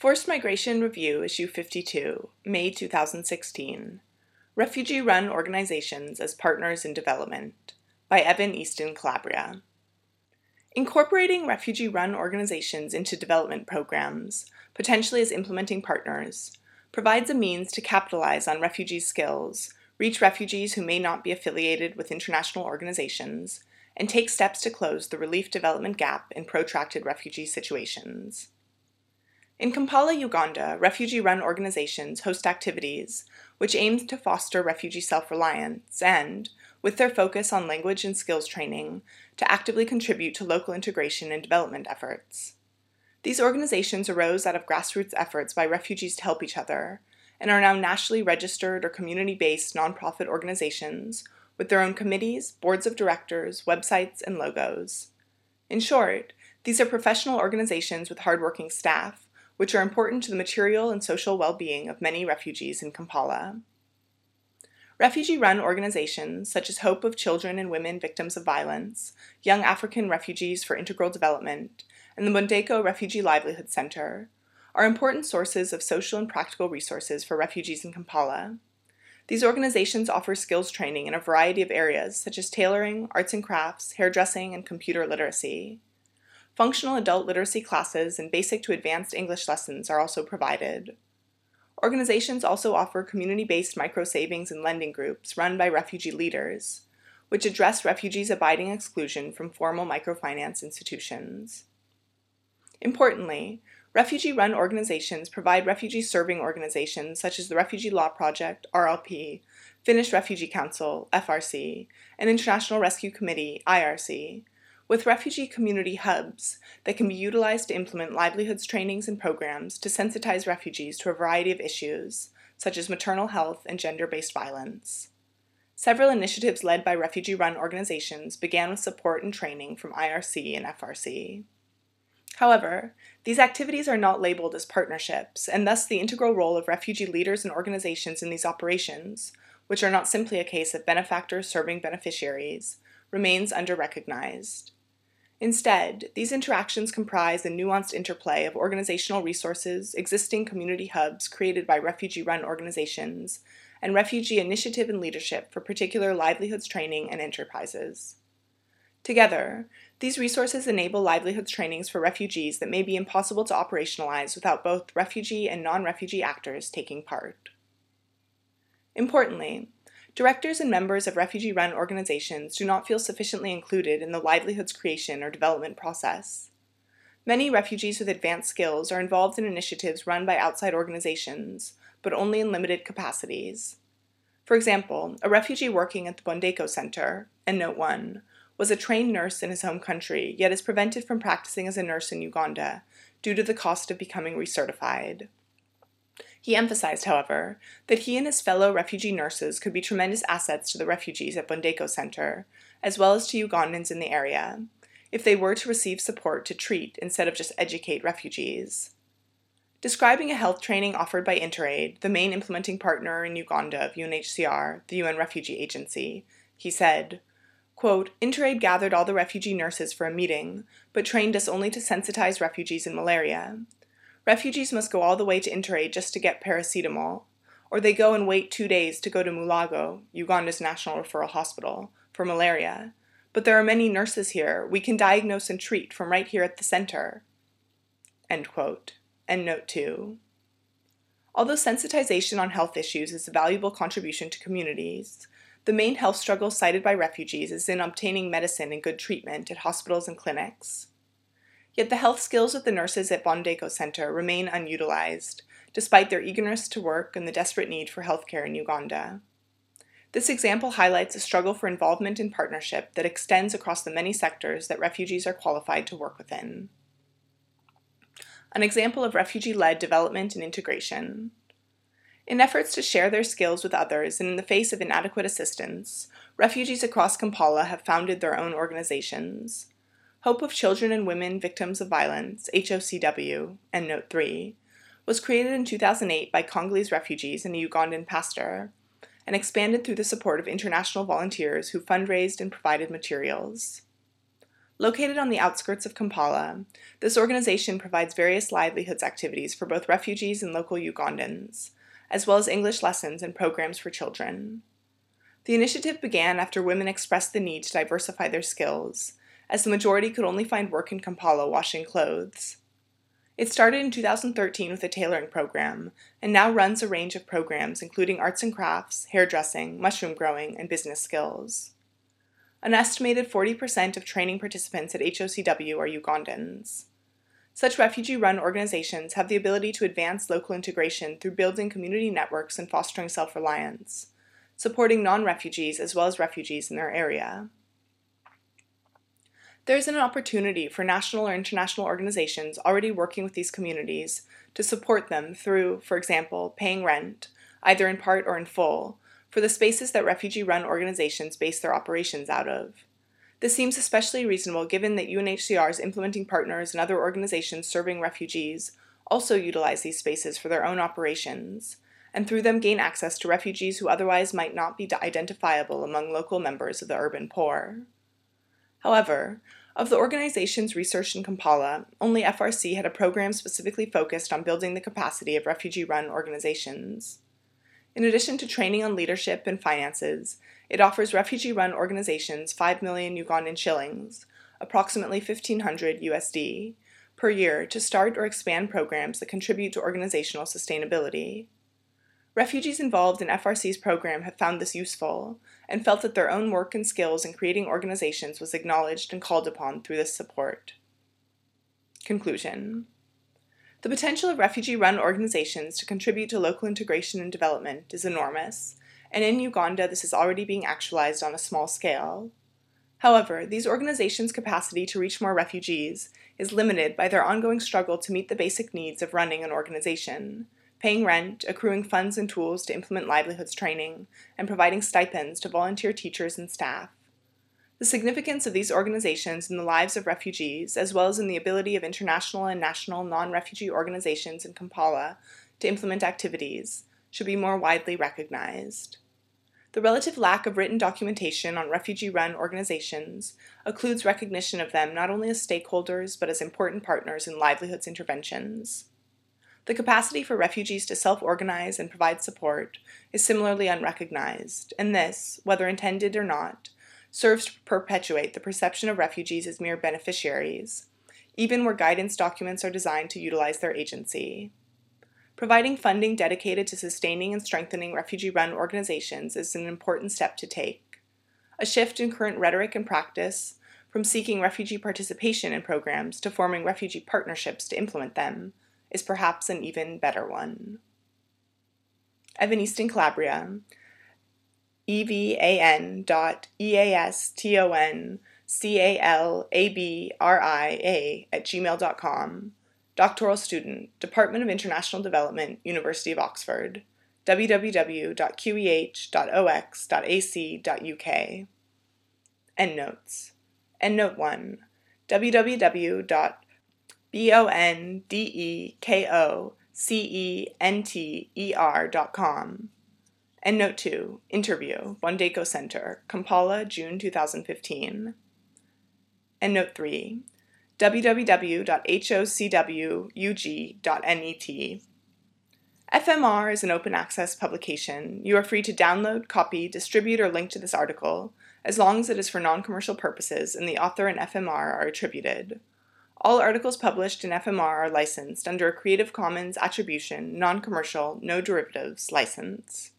Forced Migration Review, Issue 52, May 2016, Refugee-Run Organizations as Partners in Development, by Evan Easton-Calabria. Incorporating refugee-run organizations into development programs, potentially as implementing partners, provides a means to capitalize on refugee skills, reach refugees who may not be affiliated with international organizations, and take steps to close the relief development gap in protracted refugee situations. In Kampala, Uganda, refugee-run organizations host activities which aim to foster refugee self-reliance and, with their focus on language and skills training, to actively contribute to local integration and development efforts. These organizations arose out of grassroots efforts by refugees to help each other and are now nationally registered or community-based nonprofit organizations with their own committees, boards of directors, websites, and logos. In short, these are professional organizations with hardworking staff, which are important to the material and social well-being of many refugees in Kampala. Refugee-run organizations such as Hope of Children and Women Victims of Violence, Young African Refugees for Integral Development, and the Mundeko Refugee Livelihood Center are important sources of social and practical resources for refugees in Kampala. These organizations offer skills training in a variety of areas such as tailoring, arts and crafts, hairdressing, and computer literacy. Functional adult literacy classes and basic to advanced English lessons are also provided. Organizations also offer community-based micro-savings and lending groups run by refugee leaders, which address refugees' abiding exclusion from formal microfinance institutions. Importantly, refugee-run organizations provide refugee-serving organizations such as the Refugee Law Project, RLP, Finnish Refugee Council, FRC, and International Rescue Committee, IRC, with refugee community hubs that can be utilized to implement livelihoods trainings and programs to sensitize refugees to a variety of issues, such as maternal health and gender-based violence. Several initiatives led by refugee-run organizations began with support and training from IRC and FRC. However, these activities are not labeled as partnerships, and thus the integral role of refugee leaders and organizations in these operations, which are not simply a case of benefactors serving beneficiaries, remains under-recognized. Instead, these interactions comprise a nuanced interplay of organizational resources, existing community hubs created by refugee-run organizations, and refugee initiative and leadership for particular livelihoods training and enterprises. Together, these resources enable livelihoods trainings for refugees that may be impossible to operationalize without both refugee and non-refugee actors taking part. Importantly, directors and members of refugee-run organizations do not feel sufficiently included in the livelihoods creation or development process. Many refugees with advanced skills are involved in initiatives run by outside organizations, but only in limited capacities. For example, a refugee working at the Bondeko Centre, EndNote 1, was a trained nurse in his home country, yet is prevented from practicing as a nurse in Uganda due to the cost of becoming recertified. He emphasized, however, that he and his fellow refugee nurses could be tremendous assets to the refugees at Bondeko Centre, as well as to Ugandans in the area, if they were to receive support to treat instead of just educate refugees. Describing a health training offered by InterAid, the main implementing partner in Uganda of UNHCR, the UN Refugee Agency, he said, quote, "InterAid gathered all the refugee nurses for a meeting, but trained us only to sensitize refugees in malaria. Refugees must go all the way to InterAid just to get paracetamol, or they go and wait 2 days to go to Mulago, Uganda's National Referral Hospital, for malaria. But there are many nurses here. We can diagnose and treat from right here at the center." End quote. EndNote 2. Although sensitization on health issues is a valuable contribution to communities, the main health struggle cited by refugees is in obtaining medicine and good treatment at hospitals and clinics. Yet the health skills of the nurses at Bondeko Centre remain unutilized, despite their eagerness to work and the desperate need for healthcare in Uganda. This example highlights a struggle for involvement and partnership that extends across the many sectors that refugees are qualified to work within. An example of refugee-led development and integration. In efforts to share their skills with others and in the face of inadequate assistance, refugees across Kampala have founded their own organizations. Hope of Children and Women Victims of Violence, HOCW, EndNote 3, was created in 2008 by Congolese refugees and a Ugandan pastor, and expanded through the support of international volunteers who fundraised and provided materials. Located on the outskirts of Kampala, this organization provides various livelihoods activities for both refugees and local Ugandans, as well as English lessons and programs for children. The initiative began after women expressed the need to diversify their skills, as the majority could only find work in Kampala washing clothes. It started in 2013 with a tailoring program, and now runs a range of programs including arts and crafts, hairdressing, mushroom growing, and business skills. An estimated 40% of training participants at HOCW are Ugandans. Such refugee-run organizations have the ability to advance local integration through building community networks and fostering self-reliance, supporting non-refugees as well as refugees in their area. There is an opportunity for national or international organizations already working with these communities to support them through, for example, paying rent, either in part or in full, for the spaces that refugee-run organizations base their operations out of. This seems especially reasonable given that UNHCR's implementing partners and other organizations serving refugees also utilize these spaces for their own operations, and through them gain access to refugees who otherwise might not be identifiable among local members of the urban poor. However, of the organizations researched in Kampala, only FRC had a program specifically focused on building the capacity of refugee-run organizations. In addition to training on leadership and finances, it offers refugee-run organizations 5 million Ugandan shillings, approximately 1,500 USD, per year to start or expand programs that contribute to organizational sustainability. Refugees involved in FRC's program have found this useful and felt that their own work and skills in creating organizations was acknowledged and called upon through this support. Conclusion. The potential of refugee-run organizations to contribute to local integration and development is enormous, and in Uganda this is already being actualized on a small scale. However, these organizations' capacity to reach more refugees is limited by their ongoing struggle to meet the basic needs of running an organization, paying rent, accruing funds and tools to implement livelihoods training, and providing stipends to volunteer teachers and staff. The significance of these organizations in the lives of refugees, as well as in the ability of international and national non-refugee organizations in Kampala to implement activities, should be more widely recognized. The relative lack of written documentation on refugee-run organizations occludes recognition of them not only as stakeholders but as important partners in livelihoods interventions. The capacity for refugees to self-organize and provide support is similarly unrecognized, and this, whether intended or not, serves to perpetuate the perception of refugees as mere beneficiaries, even where guidance documents are designed to utilize their agency. Providing funding dedicated to sustaining and strengthening refugee-run organizations is an important step to take. A shift in current rhetoric and practice from seeking refugee participation in programs to forming refugee partnerships to implement them is perhaps an even better one. Evan Easton-Calabria, evan.eastoncalabria@gmail.com, doctoral student, Department of International Development, University of Oxford, www.qeh.ox.ac.uk. Endnotes. Endnote 1, www.bondekocenter.com. Endnote 2, Interview, Bondeko Centre, Kampala, June 2015. Endnote 3, www.hocwug.net. FMR is an open-access publication. You are free to download, copy, distribute, or link to this article, as long as it is for non-commercial purposes and the author and FMR are attributed. All articles published in FMR are licensed under a Creative Commons Attribution, Non-Commercial, No Derivatives license.